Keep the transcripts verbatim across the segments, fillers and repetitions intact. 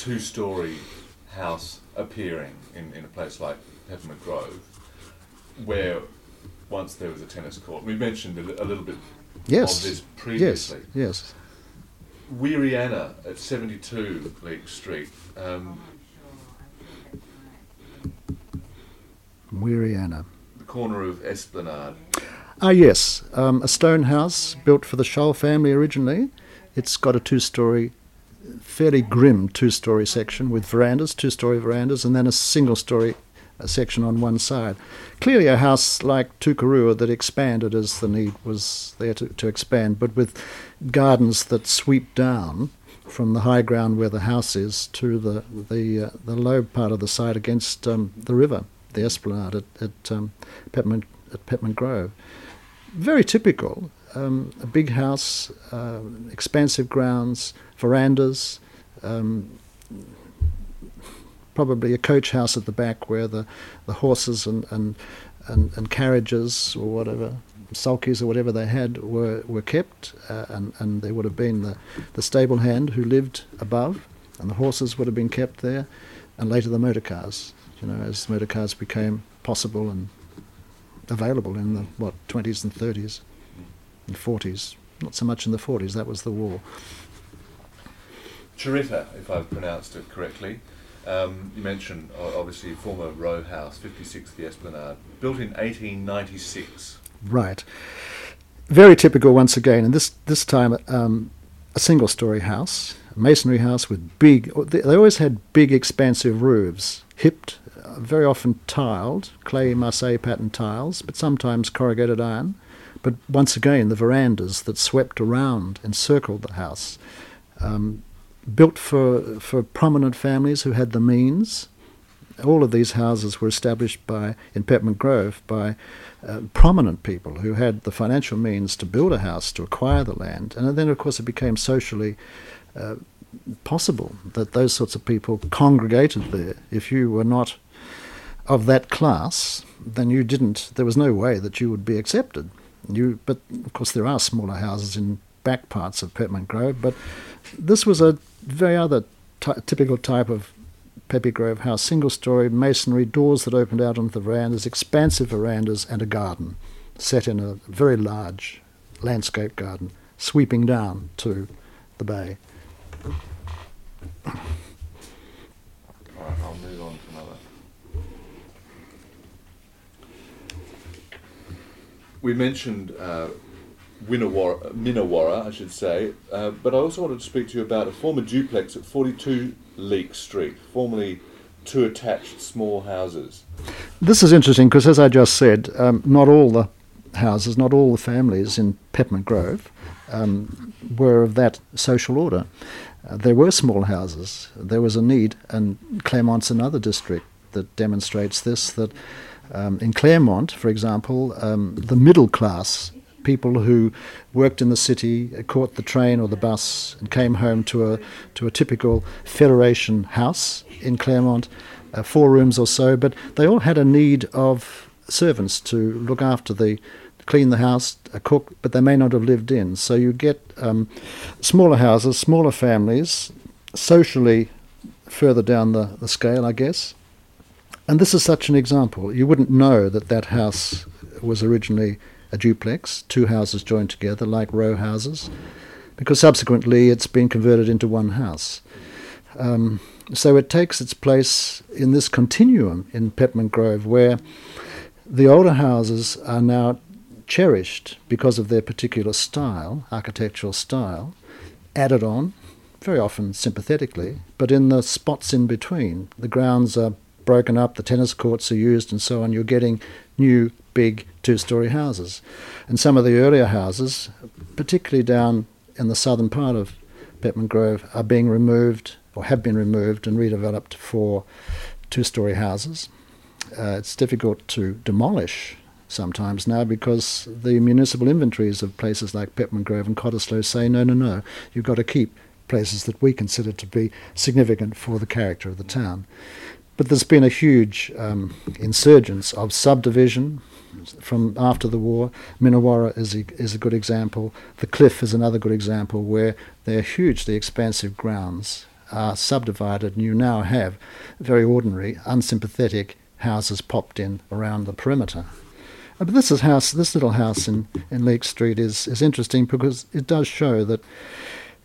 two-storey house appearing in, in a place like Peppermint Grove, where once there was a tennis court. We mentioned a, a little bit yes. of this previously. Yes, yes. Wearianna at seventy-two Leake Street. Um, Wearianna. The corner of Esplanade. Ah, yes. Um, a stone house built for the Shaw family originally. It's got a two-storey, fairly grim two-storey section with verandas, two-storey verandas, and then a single-storey section on one side. Clearly a house like Tukarua that expanded as the need was there to, to expand, but with gardens that sweep down from the high ground where the house is to the the, uh, the low part of the site against um, the river, the Esplanade at, at, um, Peppermint, at Petman Grove. Very typical. Um, a big house, uh, expansive grounds, verandas, um, probably a coach house at the back where the, the horses and, and, and, and carriages or whatever, sulkies or whatever they had were, were kept, uh, and, and there would have been the, the stable hand who lived above, and the horses would have been kept there, and later the motor cars, you know, as motor cars became possible and available in the, what, twenties and thirties. forties, not so much in the forties, that was the war. Turitta, if I've pronounced it correctly, um, you mentioned uh, obviously former row house, fifty-six the Esplanade, built in eighteen ninety-six. Right. Very typical once again, and this, this time um, a single-storey house, a masonry house with big, they, they always had big expansive roofs, hipped, uh, very often tiled, clay Marseille pattern tiles, but sometimes corrugated iron. But once again, the verandas that swept around, encircled the house, um, built for for prominent families who had the means. All of these houses were established by in Peppermint Grove by uh, prominent people who had the financial means to build a house, to acquire the land. And then, of course, it became socially uh, possible that those sorts of people congregated there. If you were not of that class, then you didn't, there was no way that you would be accepted. You, but of course there are smaller houses in back parts of Peppermint Grove, but this was a very other ty- typical type of Peppermint Grove house, single-storey, masonry, doors that opened out onto the verandas, expansive verandas and a garden set in a very large landscape garden sweeping down to the bay. All right, I'll move on to another. We mentioned uh, Minnawarra, Minnawarra, I should say, uh, but I also wanted to speak to you about a former duplex at forty-two Leake Street, formerly two attached small houses. This is interesting because, as I just said, um, not all the houses, not all the families in Peppermint Grove um, were of that social order. Uh, there were small houses. There was a need, and Claremont's another district that demonstrates this, that Um, in Claremont, for example, um, the middle class, people who worked in the city, uh, caught the train or the bus and came home to a to a typical Federation house in Claremont, uh, four rooms or so, but they all had a need of servants to look after the, clean the house, uh, cook, but they may not have lived in. So you get um, smaller houses, smaller families, socially further down the, the scale, I guess. And this is such an example. You wouldn't know that that house was originally a duplex, two houses joined together like row houses, because subsequently it's been converted into one house. Um, so it takes its place in this continuum in Peppermint Grove where the older houses are now cherished because of their particular style, architectural style, added on, very often sympathetically, but in the spots in between, the grounds are broken up, the tennis courts are used and so on, you're getting new big two-storey houses. And some of the earlier houses, particularly down in the southern part of Peppermint Grove, are being removed or have been removed and redeveloped for two-storey houses. Uh, it's difficult to demolish sometimes now because the municipal inventories of places like Peppermint Grove and Cottesloe say, no, no, no, you've got to keep places that we consider to be significant for the character of the town. But there's been a huge um, insurgence of subdivision from after the war. Minnawarra is a, is a good example. The Cliff is another good example where they're hugely expansive grounds are subdivided, and you now have very ordinary, unsympathetic houses popped in around the perimeter. But this is house, this little house in, in Leake Street is, is interesting because it does show that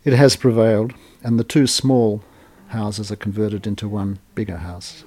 it has prevailed, and the two small houses are converted into one bigger house.